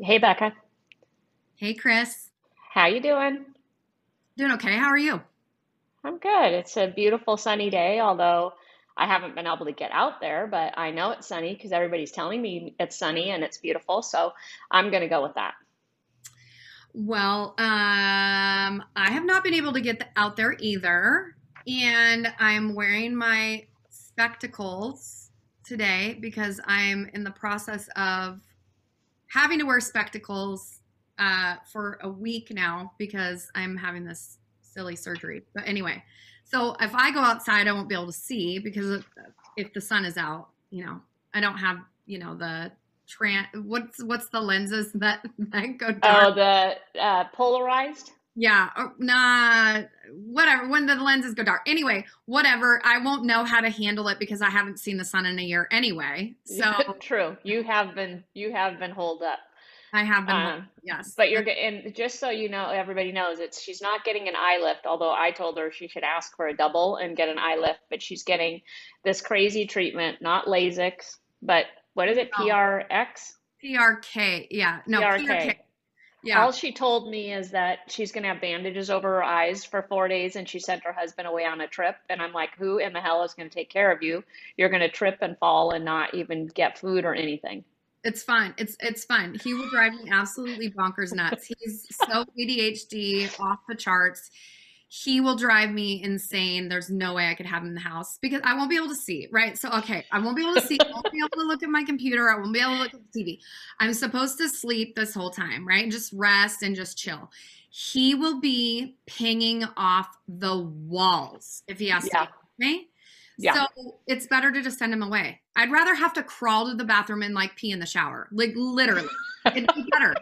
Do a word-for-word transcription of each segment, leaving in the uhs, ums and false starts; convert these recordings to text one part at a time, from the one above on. Hey, Becca. Hey, Chris. How you doing? Doing okay. How are you? I'm good. It's a beautiful sunny day, although I haven't been able to get out there, but I know it's sunny because everybody's telling me it's sunny and it's beautiful. So I'm going to go with that. Well, um, I have not been able to get out there either. And I'm wearing my spectacles today because I'm in the process of having to wear spectacles uh, for a week now because I'm having this silly surgery. But anyway, so if I go outside, I won't be able to see because if, if the sun is out, you know, I don't have, you know, the trans, what's, what's the lenses that, that go dark? Oh, the uh, polarized? Yeah. Or, nah, whatever. When the lenses go dark. Anyway, whatever. I won't know how to handle it because I haven't seen the sun in a year anyway. So true. You have been, you have been holed up. I have been, um, yes. But you're getting, just so you know, everybody knows it's, she's not getting an eye lift, although I told her she should ask for a double and get an eye lift, but she's getting this crazy treatment, not LASIK, but what is it? P R X? P R K. Yeah. No, P R K. P R K. Yeah. All she told me is that she's going to have bandages over her eyes for four days. And she sent her husband away on a trip. And I'm like, who in the hell is going to take care of you? You're going to trip and fall and not even get food or anything. It's fun. It's it's fun. He will drive me absolutely bonkers nuts. He's so A D H D, off the charts. He will drive me insane. There's no way I could have him in the house because I won't be able to see, right? So, okay, I won't be able to see. I won't be able to look at my computer. I won't be able to look at the T V. I'm supposed to sleep this whole time, right? Just rest and just chill. He will be pinging off the walls if he has yeah. to be with me. Yeah. So it's better to just send him away. I'd rather have to crawl to the bathroom and like pee in the shower. Like literally, it'd be better.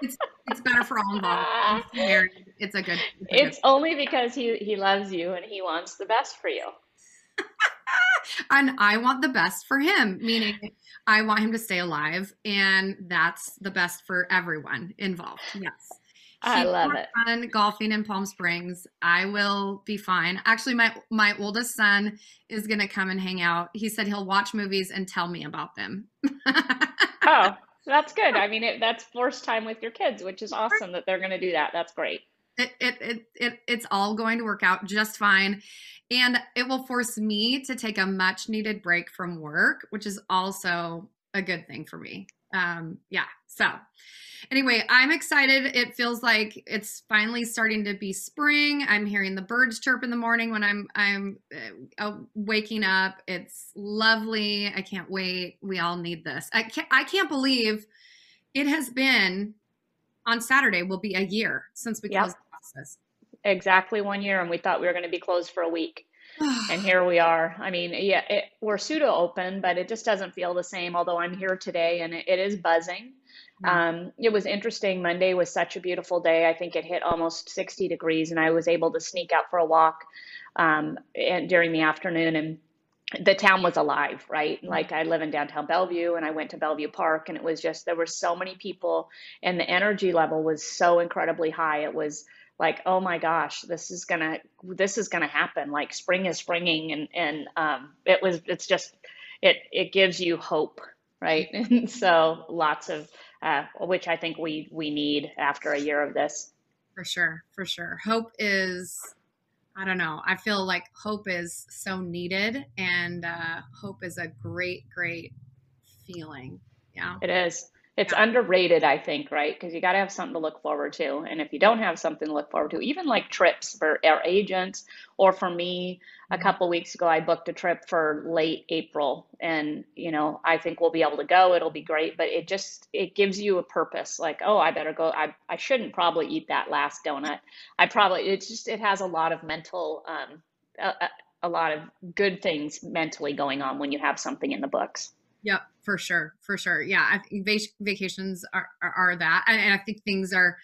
It's, it's better for all involved. It's a good. It's, a it's good. Only because he, he loves you and he wants the best for you. And I want the best for him, meaning I want him to stay alive. And that's the best for everyone involved. Yes. I love it. Fun golfing in Palm Springs. I will be fine. Actually, my my oldest son is going to come and hang out. He said he'll watch movies and tell me about them. Oh, that's good. I mean, it, that's first time with your kids, which is awesome that they're going to do that. That's great. It, it it it it's all going to work out just fine, and it will force me to take a much needed break from work, which is also a good thing for me. Um, yeah. So anyway, I'm excited. It feels like it's finally starting to be spring. I'm hearing the birds chirp in the morning when I'm, I'm uh, waking up. It's lovely. I can't wait. We all need this. I can't, I can't believe it has been on Saturday will be a year since we yep. closed the process. Exactly one year. And we thought we were going to be closed for a week. And here we are. I mean, yeah, it, we're pseudo open, but it just doesn't feel the same. Although I'm here today and it, it is buzzing. Mm-hmm. Um, it was interesting. Monday was such a beautiful day. I think it hit almost sixty degrees and I was able to sneak out for a walk um, and during the afternoon and the town was alive, right? Like I live in downtown Bellevue and I went to Bellevue Park and it was just, there were so many people and the energy level was so incredibly high. It was like, oh my gosh, this is gonna, this is gonna happen. Like spring is springing, and and um, it was, it's just, it it gives you hope, right? And so lots of, uh, which I think we we need after a year of this. For sure, for sure. Hope is, I don't know. I feel like hope is so needed, and uh, hope is a great, great feeling. Yeah, it is. It's yeah. underrated, I think, right? Because you got to have something to look forward to. And if you don't have something to look forward to, even like trips for our agents, or for me, a couple weeks ago, I booked a trip for late April. And, you know, I think we'll be able to go. It'll be great. But it just, it gives you a purpose. Like, oh, I better go. I, I shouldn't probably eat that last donut. I probably, it's just, it has a lot of mental, um, a, a lot of good things mentally going on when you have something in the books. Yep, for sure. For sure. Yeah. I think vac vacations are, are, are that. And, and I think things are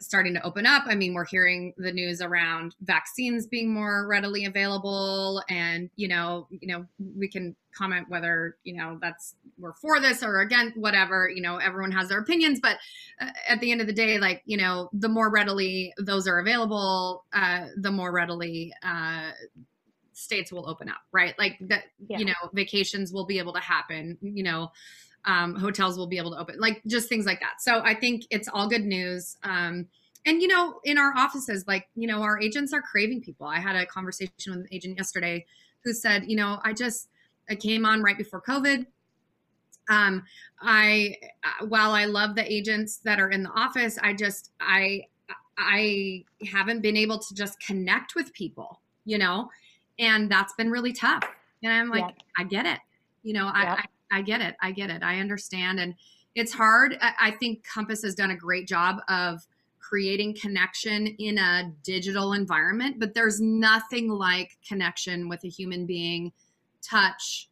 starting to open up. I mean, we're hearing the news around vaccines being more readily available and, you know, you know, we can comment whether, you know, that's, we're for this or against whatever, you know, everyone has their opinions, but uh, at the end of the day, like, you know, the more readily those are available, uh, the more readily, uh, states will open up, right? Like that, yeah. you know, vacations will be able to happen, you know, um, hotels will be able to open, like just things like that. So I think it's all good news. Um, and, you know, in our offices, like, you know, our agents are craving people. I had a conversation with an agent yesterday who said, you know, I just, I came on right before COVID. Um, I, while I love the agents that are in the office, I just, I, I haven't been able to just connect with people, you know, and that's been really tough. And I'm like, yep. I get it. You know, yep. I, I, I get it. I get it. I understand. And it's hard. I, I think Compass has done a great job of creating connection in a digital environment, but there's nothing like connection with a human being, touch,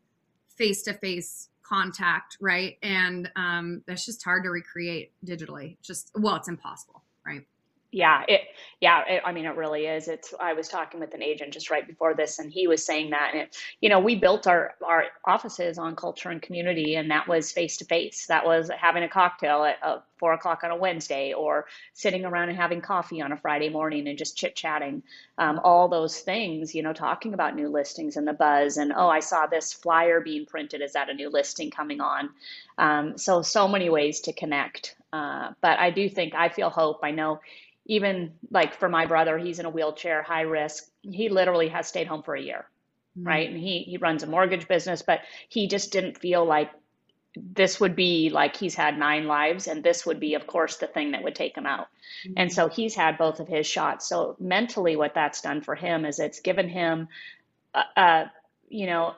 face-to-face contact. Right. And, um, that's just hard to recreate digitally. Just, well, it's impossible. Right. Yeah. It, yeah. It, I mean, it really is. It's, I was talking with an agent just right before this and he was saying that, and it, you know, we built our, our offices on culture and community, and that was face to face. That was having a cocktail at uh, four o'clock on a Wednesday, or sitting around and having coffee on a Friday morning and just chit chatting, um, all those things, you know, talking about new listings and the buzz and, oh, I saw this flyer being printed. Is that a new listing coming on? Um, so, so many ways to connect. Uh, but I do think, I feel hope. I know, even like for my brother, he's in a wheelchair, high risk. He literally has stayed home for a year, mm-hmm. right? And he, he runs a mortgage business, but he just didn't feel like this would be like he's had nine lives. And this would be, of course, the thing that would take him out. Mm-hmm. And so he's had both of his shots. So mentally what that's done for him is it's given him, uh, uh, you know,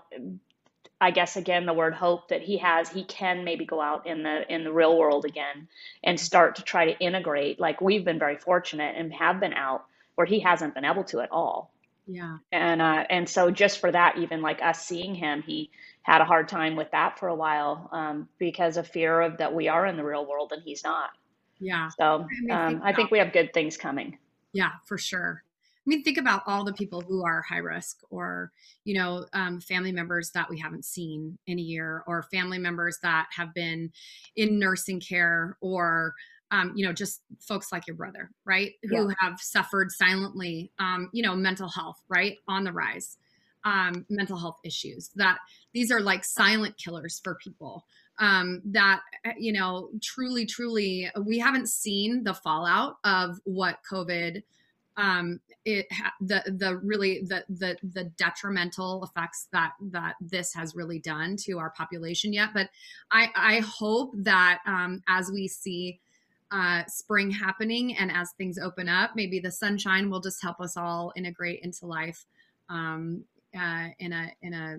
I guess, again, the word hope that he has, he can maybe go out in the in the real world again and start to try to integrate. Like, we've been very fortunate and have been out where he hasn't been able to at all. Yeah. And uh, and so just for that, even like us seeing him, he had a hard time with that for a while um, because of fear of that we are in the real world and he's not. Yeah. So I, mean, um, think I think we have good things coming. Yeah, for sure. I mean, think about all the people who are high risk, or, you know, um, family members that we haven't seen in a year, or family members that have been in nursing care, or, um, you know, just folks like your brother, right? Yeah. Who have suffered silently, um, you know, mental health, right? On the rise, um, mental health issues, that these are like silent killers for people, um, that, you know, truly, truly, we haven't seen the fallout of what COVID Um, it, the, the really, the, the, the detrimental effects that, that this has really done to our population yet. But I, I hope that, um, as we see, uh, spring happening and as things open up, maybe the sunshine will just help us all integrate into life, um, uh, in a, in a,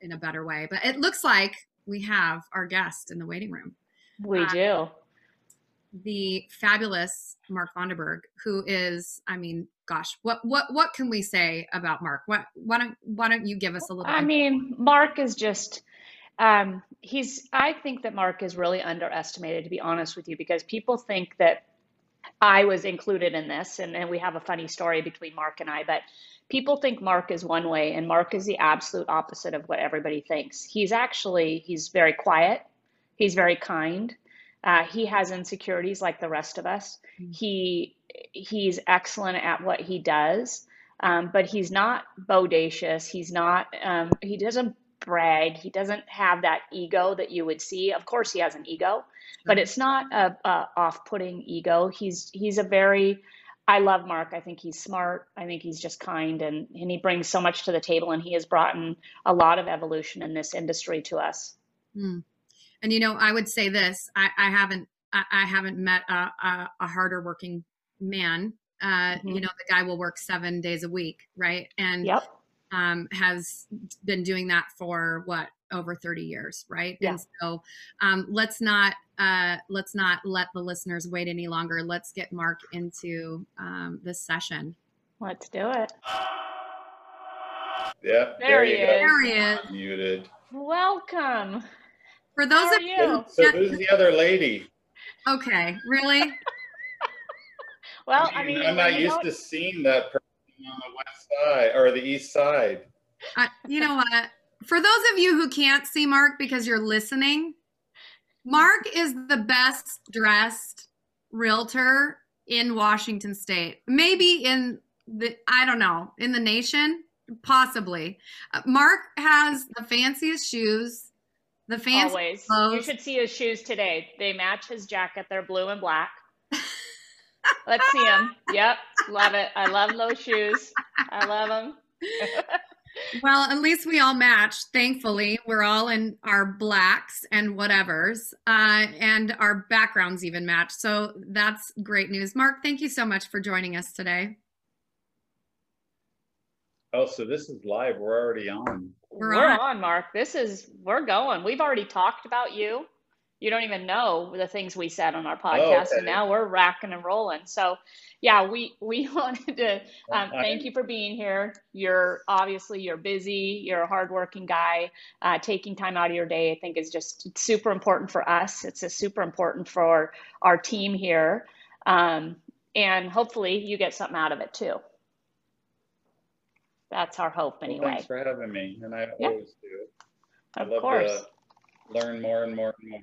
in a better way. But it looks like we have our guest in the waiting room. We uh, do. The fabulous Mark Vonderberg, who is, I mean, gosh, what, what, what can we say about Mark? What, why don't, why don't you give us a little, I mean, Mark is just, um, he's, I think that Mark is really underestimated, to be honest with you, because people think that I was included in this, and, and we have a funny story between Mark and I, but people think Mark is one way, and Mark is the absolute opposite of what everybody thinks. He's actually, he's very quiet. He's very kind. Uh, he has insecurities like the rest of us. Mm-hmm. He he's excellent at what he does, um, but he's not bodacious. He's not. Um, he doesn't brag. He doesn't have that ego that you would see. Of course, he has an ego, mm-hmm. but it's not a, a off-putting ego. He's he's a very. I love Mark. I think he's smart. I think he's just kind, and and he brings so much to the table. And he has brought in a lot of evolution in this industry to us. Mm. And, you know, I would say this, I, I haven't, I, I haven't met a, a, a harder working man. Uh, mm-hmm. You know, the guy will work seven days a week. Right. And, yep. um, has been doing that for what, over thirty years. Right. Yeah. And so, um, let's not, uh, let's not let the listeners wait any longer. Let's get Mark into, um, this session. Let's do it. Yeah. There, there he is. There he is. Muted. Welcome. For those of you, so yeah. Who's the other lady? Okay, really? Well, I mean, I mean I'm not used don't... to seeing that person on the west side or the east side. Uh, you know what? For those of you who can't see Mark because you're listening, Mark is the best dressed realtor in Washington State, maybe in the I don't know in the nation, possibly. Uh, Mark has the fanciest shoes. The fancy always. Clothes. You should see his shoes today. They match his jacket. They're blue and black. Let's see them. Yep. Love it. I love those shoes. I love them. Well, at least we all match. Thankfully, we're all in our blacks and whatevers, uh, and our backgrounds even match. So that's great news. Mark, thank you so much for joining us today. Oh, so this is live. We're already on. We're, we're on. on, Mark. This is, we're going. We've already talked about you. You don't even know the things we said on our podcast, oh, okay. and now we're racking and rolling. So, yeah, we we wanted to um, thank you for being here. You're obviously you're busy. You're a hardworking guy. Uh, taking time out of your day, I think, is just super important for us. It's a super important for our team here, um, and hopefully you get something out of it too. That's our hope, anyway. Well, thanks for having me, and I yeah. always do. I of love course. To learn more and more and more.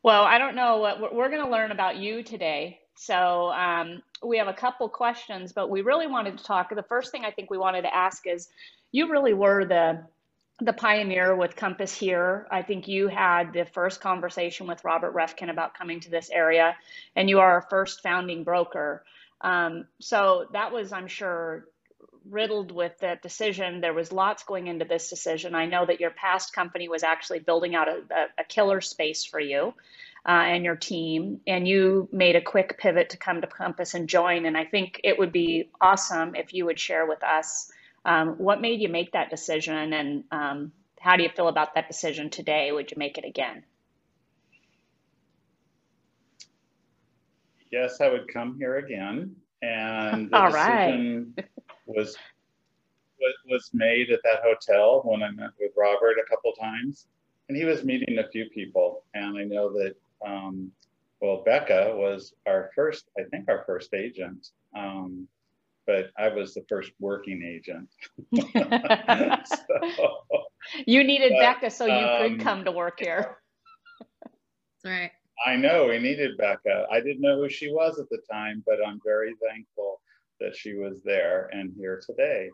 Well, I don't know what we're going to learn about you today. So um, we have a couple questions, but we really wanted to talk. The first thing I think we wanted to ask is, you really were the the pioneer with Compass here. I think you had the first conversation with Robert Reffkin about coming to this area, and you are our first founding broker. Um, so that was, I'm sure, riddled with that decision. There was lots going into this decision. I know that your past company was actually building out a, a killer space for you uh, and your team, and you made a quick pivot to come to Compass and join. And I think it would be awesome if you would share with us um, what made you make that decision, and um, how do you feel about that decision today? Would you make it again? Yes, I would come here again. And the All decision right. was was made at that hotel when I met with Robert a couple times, and he was meeting a few people. And I know that um, well, Becca was our first, I think, our first agent, um, but I was the first working agent. so, you needed but, Becca so you um, could come to work here. That's right. I know we needed Becca. I didn't know who she was at the time, but I'm very thankful that she was there and here today.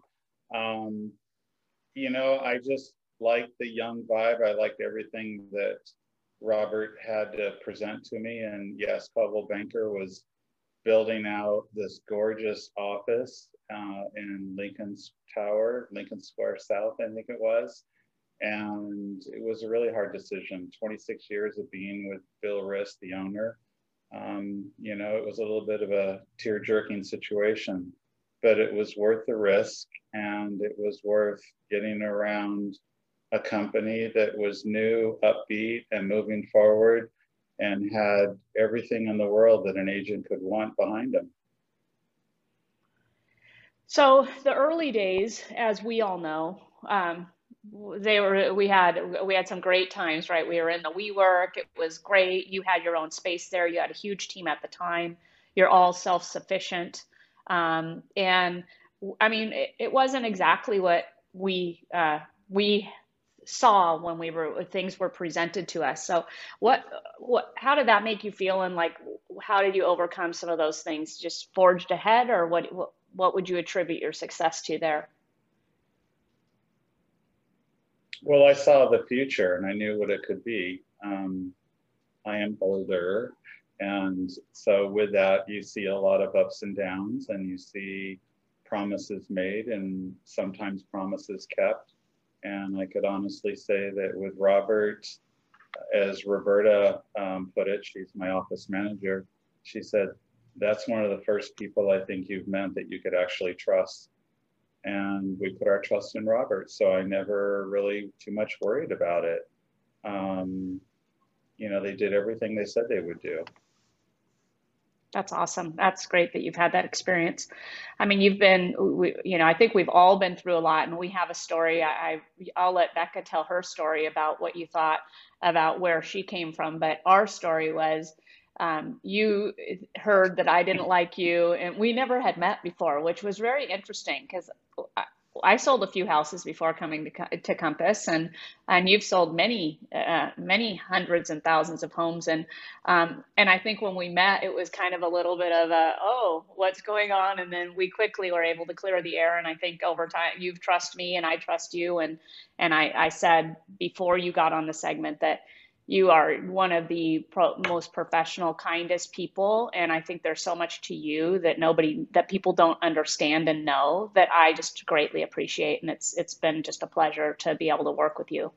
Um, you know, I just liked the young vibe. I liked everything that Robert had to present to me. And yes, Pavel Banker was building out this gorgeous office uh, in Lincoln's Tower, Lincoln Square South, I think it was. And it was a really hard decision. twenty-six years of being with Bill Riss, the owner. Um, you know, it was a little bit of a tear-jerking situation, but it was worth the risk, and it was worth getting around a company that was new, upbeat, and moving forward, and had everything in the world that an agent could want behind them. So the early days, as we all know, um, They were, we had, we had some great times, right? We were in the WeWork. It was great. You had your own space there. You had a huge team at the time. You're all self-sufficient. Um, and I mean, it, it wasn't exactly what we, uh, we saw when we were, when things were presented to us. So what, what, how did that make you feel? And like, how did you overcome some of those things? Just forged ahead, or what, what, what would you attribute your success to there? Well, I saw the future, and I knew what it could be. Um, I am older, and so with that, you see a lot of ups and downs, and you see promises made and sometimes promises kept. And I could honestly say that with Robert, as Roberta um, put it, she's my office manager, she said, that's one of the first people I think you've met that you could actually trust. And we put our trust in Robert, so I never really too much worried about it. Um, you know, they did everything they said they would do. That's awesome. That's great that you've had that experience. I mean, you've been, we, you know, I think we've all been through a lot, and we have a story. I, I, I'll let Becca tell her story about what you thought about where she came from, but our story was, Um, you heard that I didn't like you, and we never had met before, which was very interesting because I sold a few houses before coming to, to Compass, and and you've sold many, uh, many hundreds and thousands of homes. And um, and I think when we met, it was kind of a little bit of a, oh, what's going on? And then we quickly were able to clear the air. And I think over time, you've trust me and I trust you. And and I, I said before you got on the segment that you are one of the pro most professional, kindest people. And I think there's so much to you that nobody, that people don't understand and know, that I just greatly appreciate. And it's, it's been just a pleasure to be able to work with you.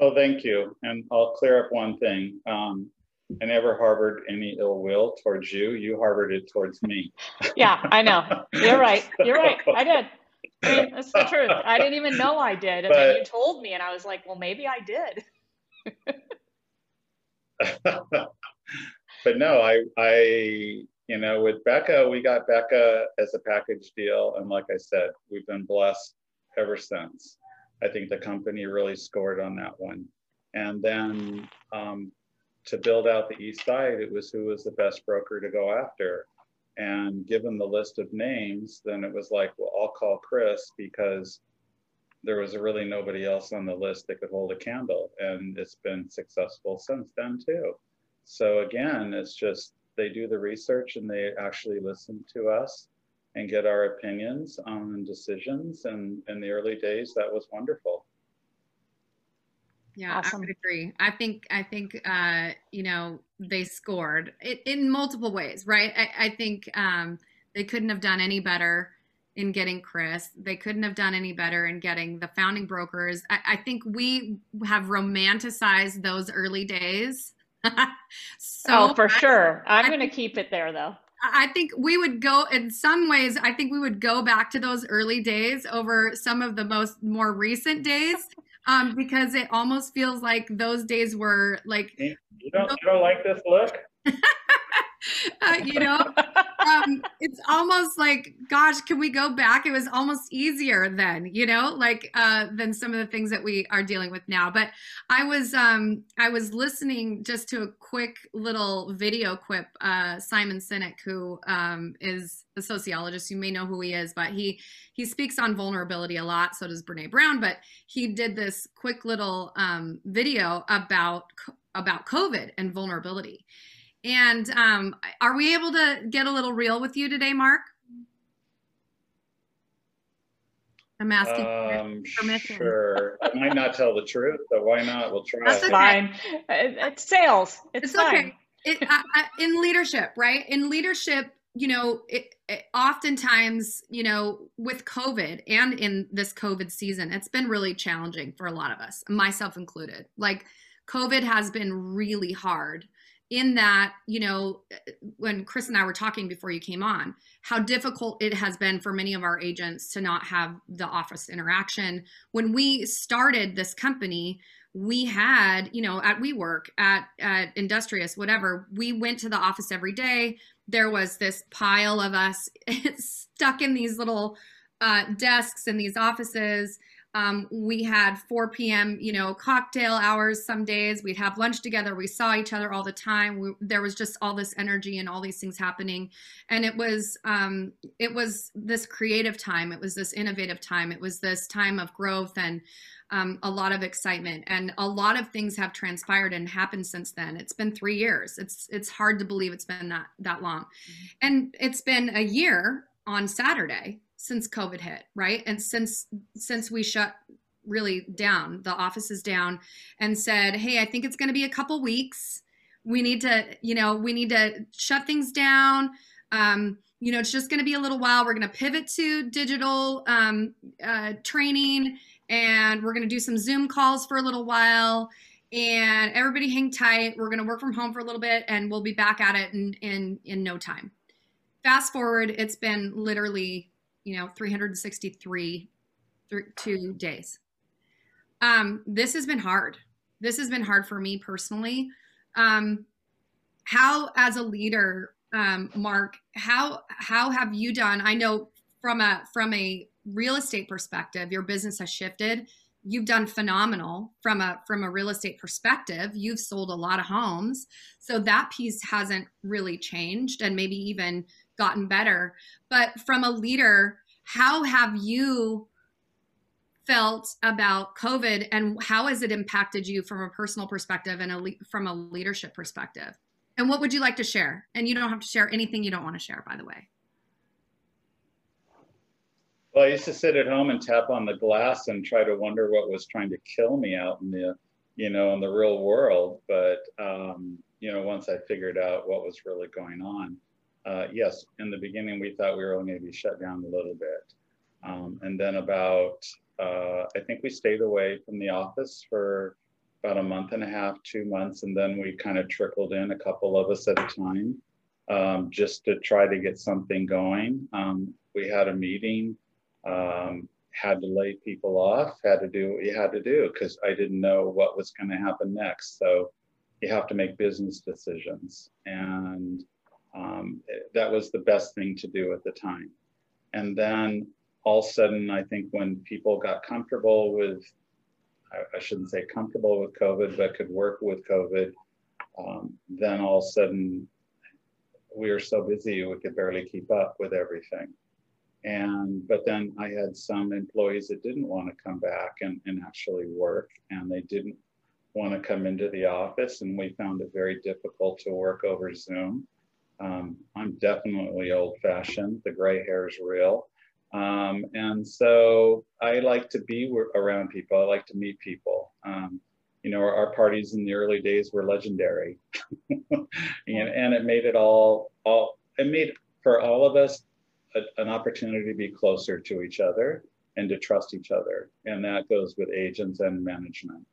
Oh, thank you. And I'll clear up one thing. Um, I never harbored any ill will towards you. You harbored it towards me. Yeah, I know. You're right. You're right. I did. I mean, that's the truth. I didn't even know I did. And but, then you told me and I was like, well, maybe I did. But no, I, I, you know, with Becca, we got Becca as a package deal. And like I said, we've been blessed ever since. I think the company really scored on that one. And then um, to build out the East Side, it was who was the best broker to go after. And given the list of names, then it was like, well, I'll call Chris, because there was really nobody else on the list that could hold a candle. And it's been successful since then too. So again, it's just, they do the research and they actually listen to us and get our opinions on decisions. And in the early days, that was wonderful. Yeah, awesome. I would agree. I think, I think, uh, you know, they scored it, in multiple ways, right? I, I think um, they couldn't have done any better in getting Chris. They couldn't have done any better in getting the founding brokers. I, I think we have romanticized those early days. So oh, for I, sure. I'm going to keep it there though. I think we would go in some ways, I think we would go back to those early days over some of the most more recent days. Um, because it almost feels like those days were like, you don't, you don't like this look. uh, you know, um, it's almost like, gosh, can we go back? It was almost easier then, you know, like uh, than some of the things that we are dealing with now. But I was, um, I was listening just to a quick little video quip. Uh, Simon Sinek, who um, is a sociologist, you may know who he is, but he he speaks on vulnerability a lot. So does Brené Brown. But he did this quick little um, video about about COVID and vulnerability. And um, are we able to get a little real with you today, Mark? I'm asking um, permission. Sure. I might not tell the truth, but why not? We'll try. That's okay. Fine. It's sales. It's, it's fine. Okay. It, I, I, in leadership, right? In leadership, you know, it, it, oftentimes, you know, with COVID and in this COVID season, it's been really challenging for a lot of us, myself included. Like, COVID has been really hard. In that, you know, when Chris and I were talking before you came on, how difficult it has been for many of our agents to not have the office interaction. When we started this company, we had, you know, at WeWork, at, at Industrious, whatever, we went to the office every day. There was this pile of us stuck in these little uh, desks in these offices. Um, we had four P M, you know, cocktail hours some days. We'd have lunch together. We saw each other all the time. We, there was just all this energy and all these things happening. And it was, um, it was this creative time. It was this innovative time. It was this time of growth and um, a lot of excitement. And a lot of things have transpired and happened since then. It's been three years. It's, it's hard to believe it's been that, that long. Mm-hmm. And it's been a year on Saturday since COVID hit, right? And since since we shut really down, the offices down, and said, hey, I think it's going to be a couple weeks. We need to, you know, we need to shut things down. Um, you know, it's just going to be a little while. We're going to pivot to digital um, uh, training, and we're going to do some Zoom calls for a little while. And everybody hang tight. We're going to work from home for a little bit, and we'll be back at it in in, in no time. Fast forward, it's been literally, you know, three hundred sixty-three th two days. Um, this has been hard. This has been hard for me personally. Um, how, as a leader, um, Mark, how, how have you done? I know from a, from a real estate perspective, your business has shifted. You've done phenomenal from a, from a real estate perspective. You've sold a lot of homes. So that piece hasn't really changed, and maybe even gotten better. But from a leader, how have you felt about COVID, and how has it impacted you from a personal perspective and a from a leadership perspective? And what would you like to share? And you don't have to share anything you don't want to share, by the way. Well, I used to sit at home and tap on the glass and try to wonder what was trying to kill me out in the, you know, in the real world. But, um, you know, once I figured out what was really going on, uh, yes, in the beginning, we thought we were only going to be shut down a little bit. Um, and then about, uh, I think we stayed away from the office for about a month and a half, two months, and then we kind of trickled in, a couple of us at a time, um, just to try to get something going. Um, we had a meeting, um, had to lay people off, had to do what you had to do, because I didn't know what was going to happen next. So you have to make business decisions. And um, it, that was the best thing to do at the time. And then all of a sudden, I think when people got comfortable with, I shouldn't say comfortable with COVID, but could work with COVID, um, then all of a sudden we were so busy we could barely keep up with everything. And, but then I had some employees that didn't want to come back and, and actually work, and they didn't want to come into the office, and we found it very difficult to work over Zoom. Um, I'm definitely old-fashioned, the gray hair is real. Um, and so I like to be around people. I like to meet people. Um, you know, our, our parties in the early days were legendary, and, and it made it all, all, it made for all of us a, an opportunity to be closer to each other and to trust each other. And that goes with agents and management.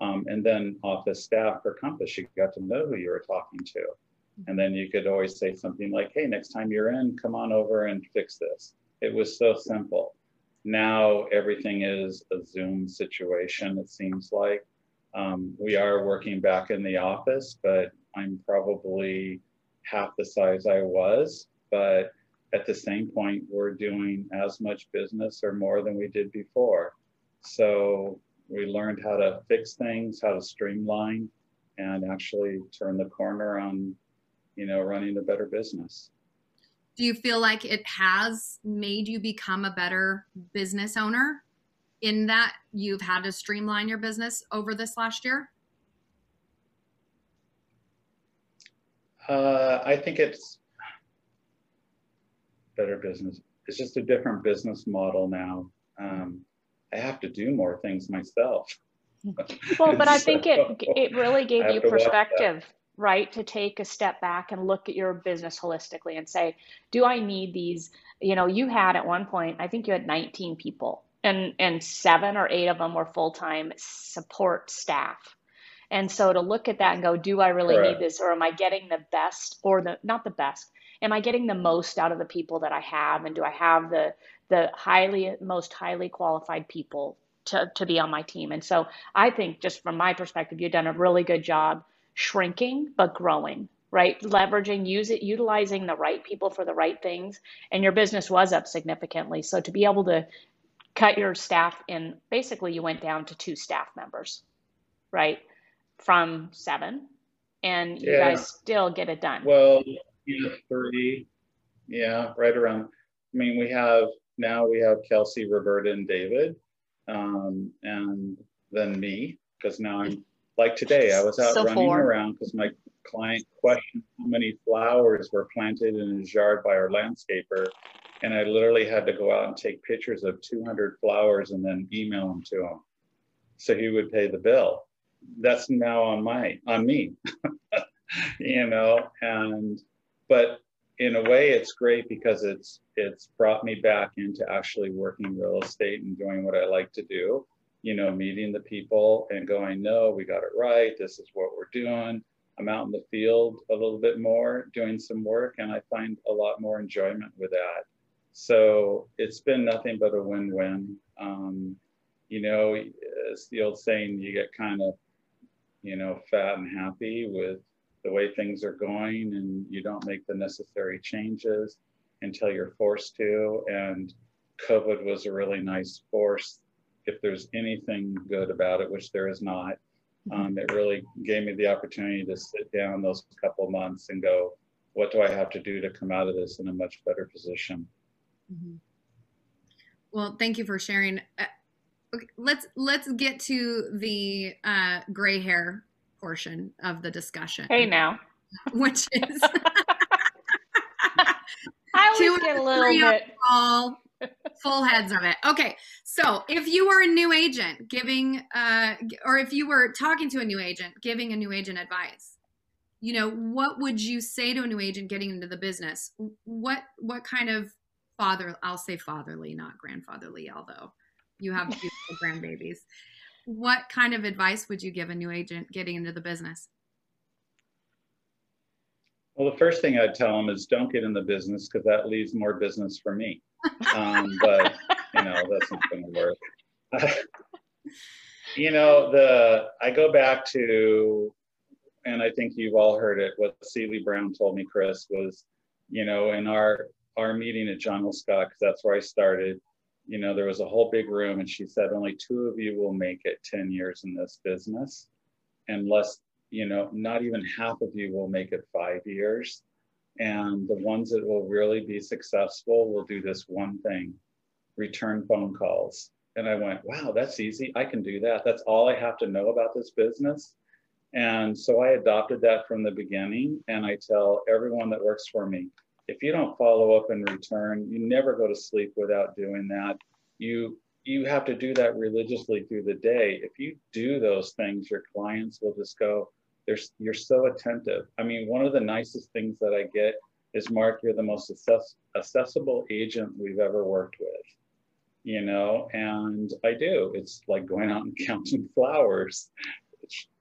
Um, and then office staff for Compass, you got to know who you were talking to. And then you could always say something like, hey, next time you're in, come on over and fix this. It was so simple. Now everything is a Zoom situation, it seems like. Um, we are working back in the office, but I'm probably half the size I was. But at the same point, we're doing as much business or more than we did before. So we learned how to fix things, how to streamline, and actually turn the corner on, you know, running a better business. Do you feel like it has made you become a better business owner in that you've had to streamline your business over this last year? Uh, I think it's better business. It's just a different business model now. Um, I have to do more things myself. Well, but I think it, it really gave you perspective. Right, to take a step back and look at your business holistically and say, do I need these? You know, you had at one point, I think you had nineteen people, and and seven or eight of them were full-time support staff. And so to look at that and go, do I really Correct. Need this, or am I getting the best or the not the best? Am I getting the most out of the people that I have, and do I have the the highly most highly qualified people to to be on my team? And so I think just from my perspective, you've done a really good job shrinking but growing, right? Leveraging, use it, utilizing the right people for the right things, and your business was up significantly. So to be able to cut your staff in, basically you went down to two staff members, right? From seven, and yeah. You guys still get it done. Well, you know, three, yeah, right around. I mean, we have, now we have Kelsey, Roberta, and David, um, and then me, because now I'm like today, I was out so running forward. around because my client questioned how many flowers were planted in his yard by our landscaper. And I literally had to go out and take pictures of two hundred flowers and then email them to him so he would pay the bill. That's now on my, on me, you know, and, but in a way it's great because it's, it's brought me back into actually working real estate and doing what I like to do. You know, meeting the people and going, no, we got it right. This is what we're doing. I'm out in the field a little bit more, doing some work, and I find a lot more enjoyment with that. So it's been nothing but a win-win. Um, you know, it's the old saying, you get kind of, you know, fat and happy with the way things are going, and you don't make the necessary changes until you're forced to. And COVID was a really nice force. If there's anything good about it, which there is not, um, it really gave me the opportunity to sit down those couple months and go, what do I have to do to come out of this in a much better position? Mm-hmm. Well, thank you for sharing. Uh, okay, let's let's get to the uh, gray hair portion of the discussion. Hey, now, which is I always get a little bit all full heads of it. Okay, so if you were a new agent giving, uh, or if you were talking to a new agent giving a new agent advice, you know, what would you say to a new agent getting into the business? What what kind of father, I'll say fatherly, not grandfatherly, although you have beautiful grandbabies. What kind of advice would you give a new agent getting into the business? Well, the first thing I'd tell them is don't get in the business because that leaves more business for me. Um, but, you know, that's not going to work. you know, the I go back to, and I think you've all heard it, what Celie Brown told me, Chris, was, you know, in our our meeting at John L. Scott, because that's where I started, you know, there was a whole big room and she said, only two of you will make it ten years in this business, and less, you know, not even half of you will make it five years. And the ones that will really be successful will do this one thing, return phone calls. And I went, wow, that's easy. I can do that. That's all I have to know about this business. And so I adopted that from the beginning. And I tell everyone that works for me, if you don't follow up and return, you never go to sleep without doing that. You, you have to do that religiously through the day. If you do those things, your clients will just go, They're, you're so attentive. I mean, one of the nicest things that I get is, Mark, you're the most access, accessible agent we've ever worked with, you know, and I do. It's like going out and counting flowers.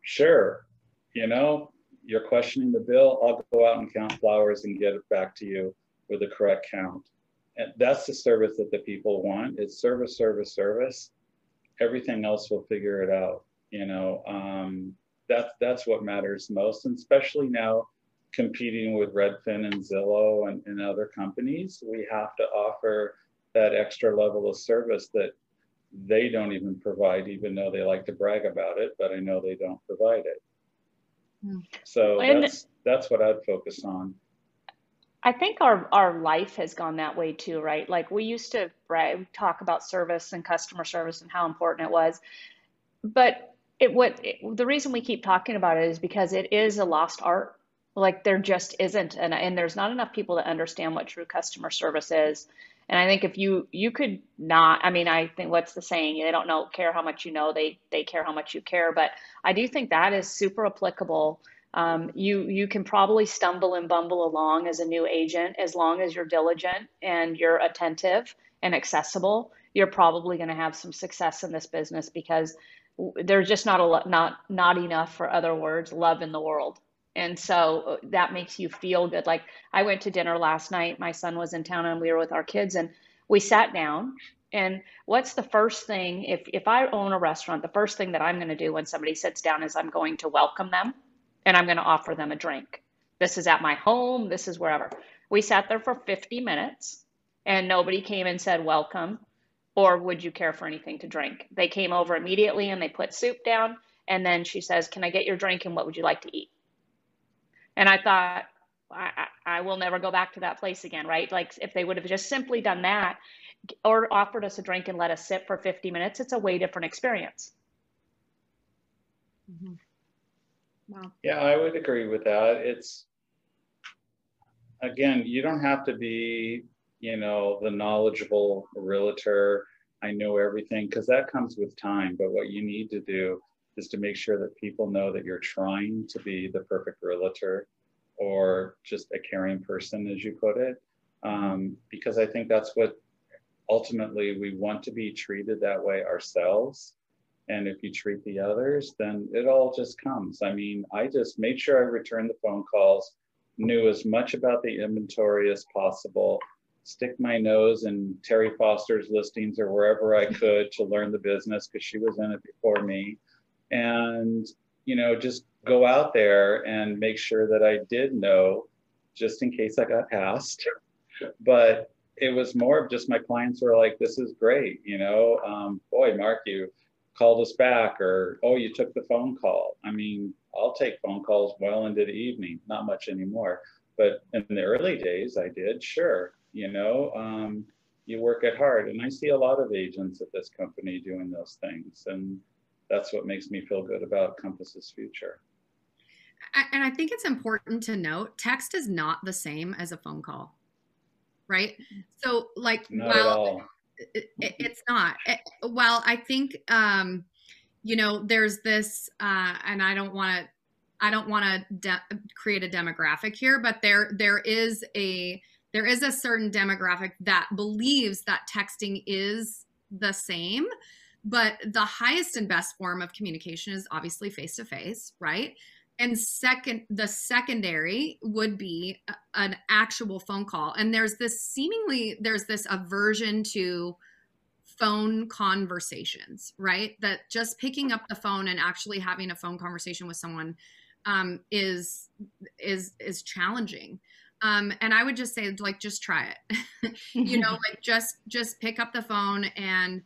Sure, you know, you're questioning the bill, I'll go out and count flowers and get it back to you with the correct count. And that's the service that the people want. It's service, service, service. Everything else will figure it out, you know. Um, That's, that's what matters most, and especially now competing with Redfin and Zillow and, and other companies, we have to offer that extra level of service that they don't even provide, even though they like to brag about it, but I know they don't provide it. Mm. So and that's, that's what I'd focus on. I think our, our life has gone that way too, right? Like we used to brag, talk about service and customer service and how important it was, but It, what it, the reason we keep talking about it is because it is a lost art. Like there just isn't, and, and there's not enough people that understand what true customer service is. And I think if you you could not, I mean, I think what's the saying? They don't know care how much you know. They they care how much you care. But I do think that is super applicable. Um, you you can probably stumble and bumble along as a new agent as long as you're diligent and you're attentive and accessible. You're probably going to have some success in this business because there's just not a not not enough, for other words, love in the world. And so that makes you feel good. Like I went to dinner last night, my son was in town and we were with our kids and we sat down, and what's the first thing, if, if I own a restaurant, the first thing that I'm going to do when somebody sits down is I'm going to welcome them and I'm going to offer them a drink. This is at my home, this is wherever. We sat there for fifty minutes and nobody came and said welcome or would you care for anything to drink? They came over immediately and they put soup down. And then she says, can I get your drink and what would you like to eat? And I thought, I, I will never go back to that place again, right? Like if they would have just simply done that or offered us a drink and let us sit for fifty minutes, it's a way different experience. Mm-hmm. Wow. Yeah, I would agree with that. It's, again, you don't have to be, you know, the knowledgeable realtor, I know everything, because that comes with time. But what you need to do is to make sure that people know that you're trying to be the perfect realtor or just a caring person, as you put it, um, because I think that's what ultimately we want to be treated that way ourselves. And if you treat the others, then it all just comes. I mean, I just made sure I returned the phone calls, knew as much about the inventory as possible, stick my nose in Terry Foster's listings or wherever I could to learn the business because she was in it before me. And, you know, just go out there and make sure that I did know just in case I got asked. But it was more of just my clients were like, this is great. You know, um, boy, Mark, you called us back, or, oh, you took the phone call. I mean, I'll take phone calls well into the evening, not much anymore. But in the early days, I did, sure. You know, um, you work it hard. And I see a lot of agents at this company doing those things. And that's what makes me feel good about Compass's future. And I think it's important to note, text is not the same as a phone call, right? So like, not while at all. It, it, it's not, it, while I think, um, you know, there's this, uh, and I don't want to, I don't want to create a demographic here, but there, there is a, there is a certain demographic that believes that texting is the same. But the highest and best form of communication is obviously face-to-face, right? And second, the secondary would be a, an actual phone call. And there's this seemingly, there's this aversion to phone conversations, right? That just picking up the phone and actually having a phone conversation with someone um, is, is, is challenging. Um, and I would just say, like, just try it, you know, like just, just pick up the phone and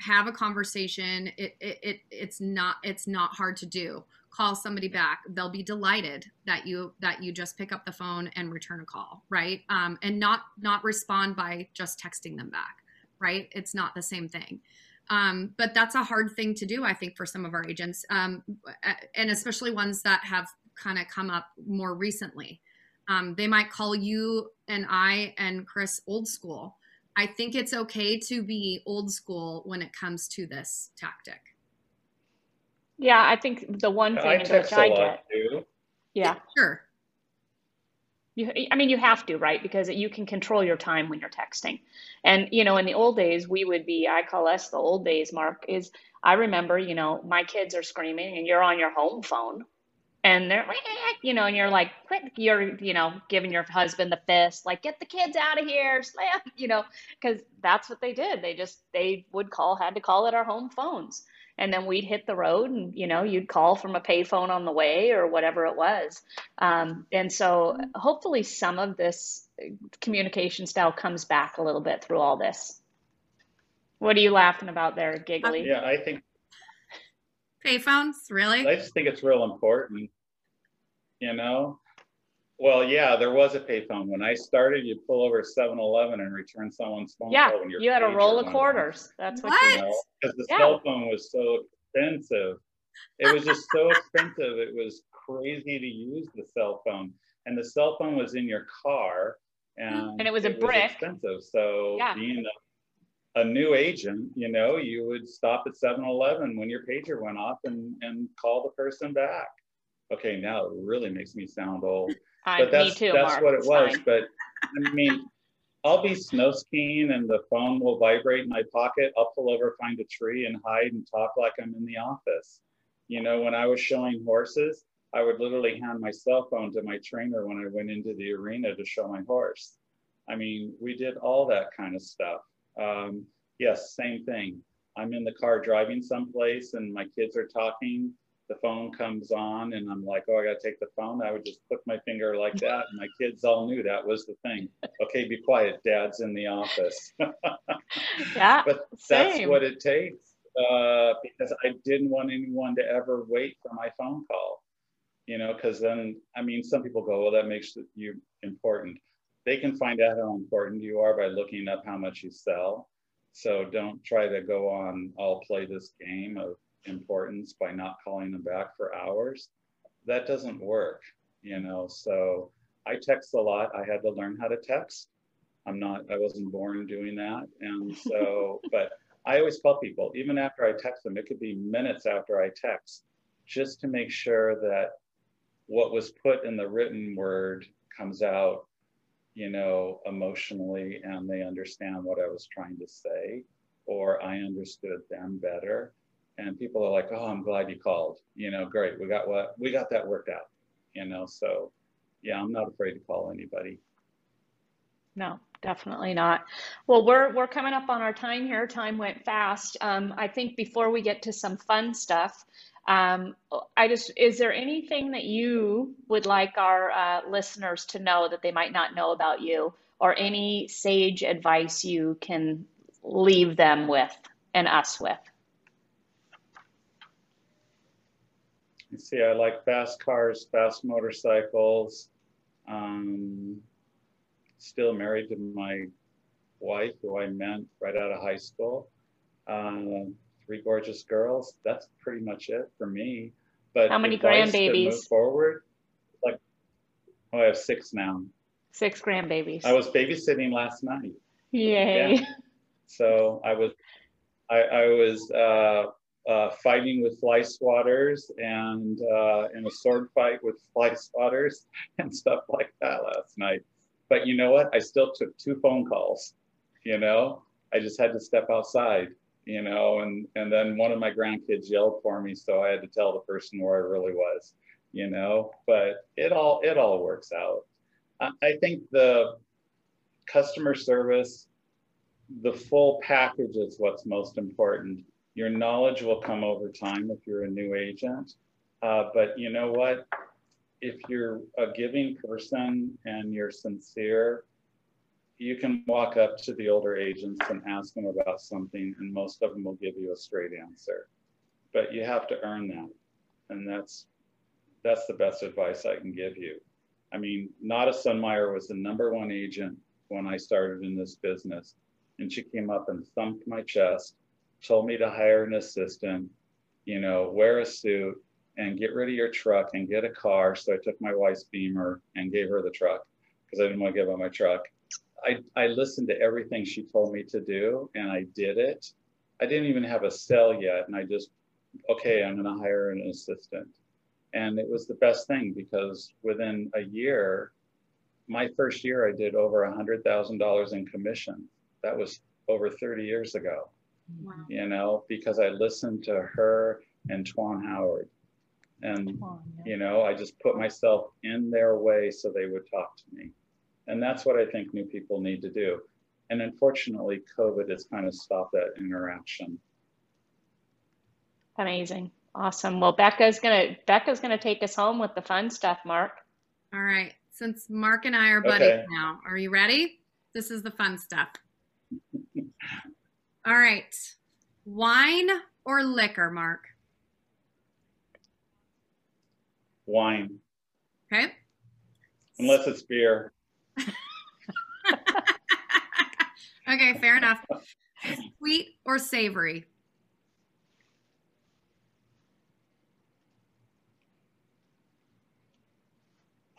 have a conversation. It, it, it, it's not, it's not hard to do. Call somebody back. They'll be delighted that you, that you just pick up the phone and return a call. Right. Um, and not, not respond by just texting them back. Right. It's not the same thing. Um, but that's a hard thing to do, I think, for some of our agents. Um, and especially ones that have kind of come up more recently. Um, they might call you and I and Chris old school. I think it's okay to be old school when it comes to this tactic. Yeah, I think the one thing I text I a lot too. Yeah, sure. You, I mean, you have to, right? Because you can control your time when you're texting. And, you know, in the old days, we would be, I call us the old days, Mark, is I remember, you know, my kids are screaming and you're on your home phone and they're, you know, and you're like, quit, you're, you know, giving your husband the fist, like, get the kids out of here, slam, you know, because that's what they did. They just, they would call, had to call at our home phones. And then we'd hit the road and, you know, you'd call from a payphone on the way or whatever it was. Um, and so hopefully some of this communication style comes back a little bit through all this. What are you laughing about there, Giggly? Yeah, I think. Payphones, really? I just think it's real important, you know? Well, yeah, there was a payphone. When I started, you'd pull over seven eleven and return someone's phone yeah, call. Yeah, you had a roll of quarters. That's what, what? you know. Because the yeah. cell phone was so expensive. It was just so expensive. It was crazy to use the cell phone. And the cell phone was in your car. And, and it was a it brick. Was expensive. So yeah. being a, a new agent, you know, you would stop at seven eleven when your pager went off and, and call the person back. Okay, now it really makes me sound old. I, but that's, me too, that's Mark. What it was. Fine. But I mean, I'll be snow skiing and the phone will vibrate in my pocket. I'll pull over, find a tree and hide and talk like I'm in the office. You know, when I was showing horses, I would literally hand my cell phone to my trainer when I went into the arena to show my horse. I mean, we did all that kind of stuff. Um, yes, same thing. I'm in the car driving someplace and my kids are talking. The phone comes on and I'm like, oh, I got to take the phone. I would just put my finger like that. And my kids all knew that was the thing. Okay, be quiet. Dad's in the office. Yeah, but that's same. What it takes uh, because I didn't want anyone to ever wait for my phone call, you know, because then, I mean, some people go, well, that makes you important. They can find out how important you are by looking up how much you sell. So don't try to go on, I'll play this game of importance by not calling them back for hours. That doesn't work, you know. So I text a lot. I had to learn how to text. I'm not, I wasn't born doing that. And so, but I always tell people, even after I text them, it could be minutes after I text, just to make sure that what was put in the written word comes out, you know, emotionally, and they understand what I was trying to say, or I understood them better. And people are like, oh, I'm glad you called. You know, great. We got what we got that worked out, you know? So yeah, I'm not afraid to call anybody. No, definitely not. Well, we're, we're coming up on our time here. Time went fast. Um, I think before we get to some fun stuff, um, I just, is there anything that you would like our uh, listeners to know that they might not know about you, or any sage advice you can leave them with and us with? You see, I like fast cars, fast motorcycles. Um, still married to my wife, who I met right out of high school. Um, three gorgeous girls. That's pretty much it for me. But how many grandbabies? Move forward, like, oh, I have six now. Six grandbabies. I was babysitting last night. Yay! Yeah. So I was, I, I was uh, uh, fighting with fly swatters and uh, in a sword fight with fly swatters and stuff like that last night. But you know what? I still took two phone calls. You know, I just had to step outside. You know, and and then one of my grandkids yelled for me, so I had to tell the person where I really was. You know, but it all it all works out. I, I think the customer service, the full package is what's most important. Your knowledge will come over time if you're a new agent. Uh, but you know what? If you're a giving person and you're sincere, you can walk up to the older agents and ask them about something, and most of them will give you a straight answer. But you have to earn that. And that's, that's the best advice I can give you. I mean, Nada Sunmeyer was the number one agent when I started in this business. And she came up and thumped my chest, told me to hire an assistant, you know, wear a suit and get rid of your truck and get a car. So I took my wife's Beamer and gave her the truck because I didn't want to give up my truck. I, I listened to everything she told me to do, and I did it. I didn't even have a sale yet, and I just, okay, I'm going to hire an assistant. And it was the best thing, because within a year, my first year, I did over one hundred thousand dollars in commission. That was over thirty years ago. Wow. You know, because I listened to her and Twan Howard. And, oh, yeah. You know, I just put myself in their way so they would talk to me. And that's what I think new people need to do. And unfortunately, COVID has kind of stopped that interaction. Amazing. Awesome. Well, Becca's going to Becca's going to take us home with the fun stuff, Mark. All right. Since Mark and I are buddies okay. now, are you ready? This is the fun stuff. All right. Wine or liquor, Mark? Wine. Okay. Unless it's beer. Okay, fair enough. Sweet or savory?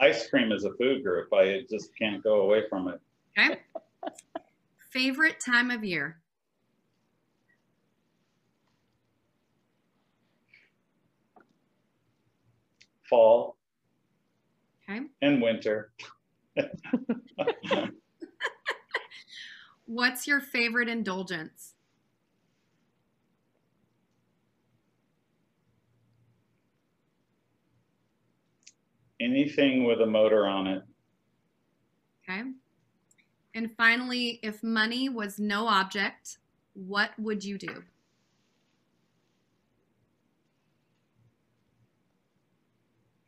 Ice cream is a food group. I just can't go away from it. Okay. Favorite time of year? Fall. Okay. And winter. What's your favorite indulgence? Anything with a motor on it. Okay. And finally, if money was no object, what would you do?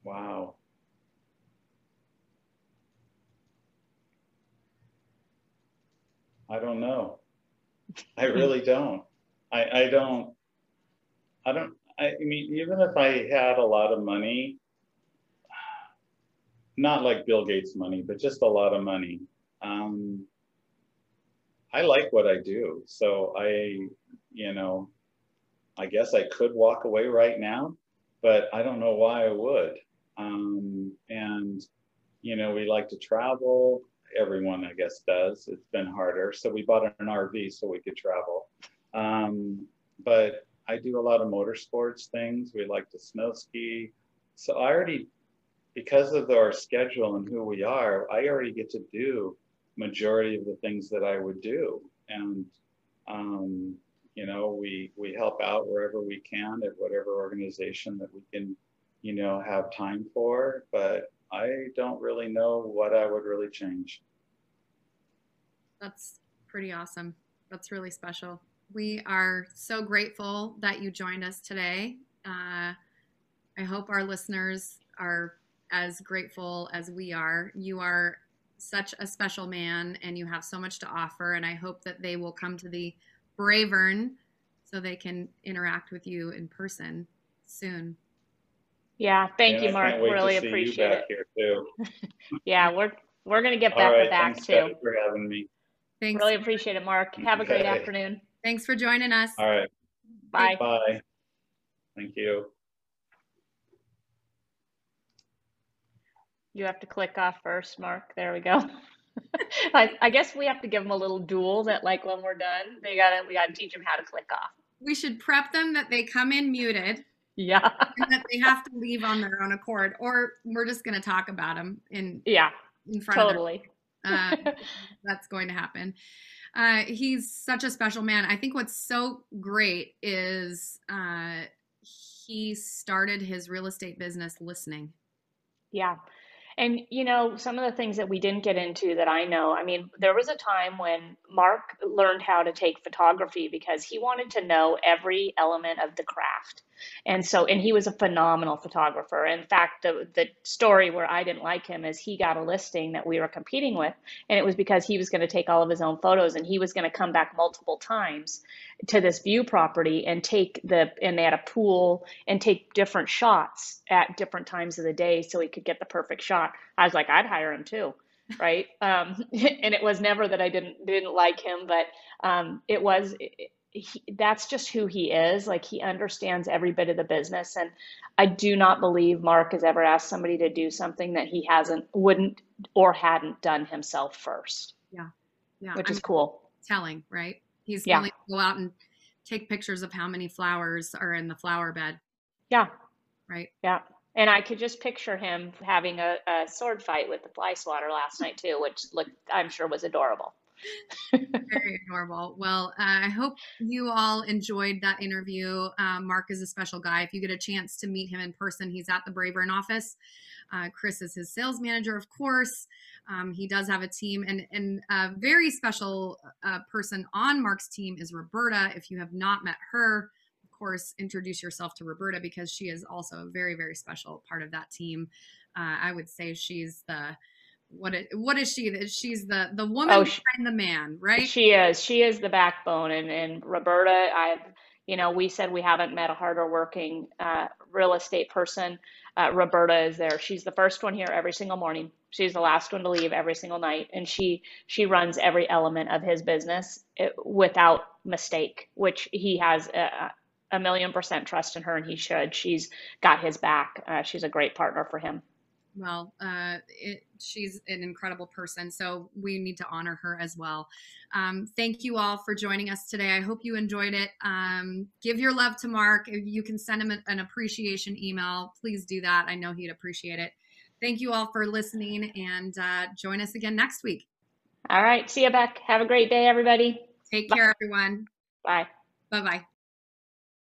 Wow. I don't know. I really don't. I, I don't, I don't, I mean, even if I had a lot of money, not like Bill Gates money, but just a lot of money. Um, I like what I do. So I, you know, I guess I could walk away right now, but I don't know why I would. Um, and, you know, we like to travel. Everyone, I guess, does. It's been harder. So we bought an R V so we could travel. Um, but I do a lot of motorsports things. We like to snow ski. So I already, because of our schedule and who we are, I already get to do majority of the things that I would do. And, um, you know, we, we help out wherever we can at whatever organization that we can, you know, have time for. But I don't really know what I would really change. That's pretty awesome. That's really special. We are so grateful that you joined us today. Uh, I hope our listeners are as grateful as we are. You are such a special man, and you have so much to offer, and I hope that they will come to the Bravern so they can interact with you in person soon. Yeah, thank and you, I Mark. Really appreciate it. Here too. Yeah, we're we're gonna get back right, to back thanks, too. Thanks for having me. Thanks. Really appreciate it, Mark. Have a great okay. afternoon. Thanks for joining us. All right. Bye. Bye. Thank you. You have to click off first, Mark. There we go. I, I guess we have to give them a little duel that, like, when we're done, they gotta we gotta teach them how to click off. We should prep them that they come in muted. Yeah. And that they have to leave on their own accord, or we're just going to talk about them in yeah in front totally. Of them. Um, that's going to happen. Uh, he's such a special man. I think what's so great is uh, he started his real estate business listening. Yeah. And, you know, some of the things that we didn't get into that I know, I mean, there was a time when Mark learned how to take photography because he wanted to know every element of the craft. And so, and he was a phenomenal photographer. In fact, the, the story where I didn't like him is he got a listing that we were competing with, and it was because he was going to take all of his own photos, and he was going to come back multiple times to this view property and take the, and they had a pool, and take different shots at different times of the day so he could get the perfect shot. I was like, I'd hire him too. Right. Um, and it was never that I didn't, didn't like him, but um, it was, it, He, that's just who he is. Like, he understands every bit of the business. And I do not believe Mark has ever asked somebody to do something that he hasn't, wouldn't, or hadn't done himself first. Yeah. Yeah. Which I is mean, cool. Telling, right? He's yeah. willing to go out and take pictures of how many flowers are in the flower bed. Yeah. Right. Yeah. And I could just picture him having a, a sword fight with the fly swatter last night too, which looked, I'm sure was adorable. Very adorable. Well, uh, I hope you all enjoyed that interview. Uh, Mark is a special guy. If you get a chance to meet him in person, he's at the Bravern office. Uh, Chris is his sales manager, of course. Um, he does have a team, and, and a very special uh, person on Mark's team is Roberta. If you have not met her, of course, introduce yourself to Roberta, because she is also a very, very special part of that team. Uh, I would say she's the What is, what is she? She's the, the woman oh, she, behind the man, right? She is. She is the backbone. And, and Roberta, I, you know, we said we haven't met a harder working uh, real estate person. Uh, Roberta is there. She's the first one here every single morning. She's the last one to leave every single night. And she, she runs every element of his business without mistake, which he has a, a million percent trust in her, and he should. She's got his back. Uh, she's a great partner for him. Well, uh, it, she's an incredible person, so we need to honor her as well. Um, thank you all for joining us today. I hope you enjoyed it. Um, give your love to Mark. If you can send him an, an appreciation email, please do that. I know he'd appreciate it. Thank you all for listening, and uh, join us again next week. All right. See you, Beck. Have a great day, everybody. Take care, everyone. Bye. Bye-bye.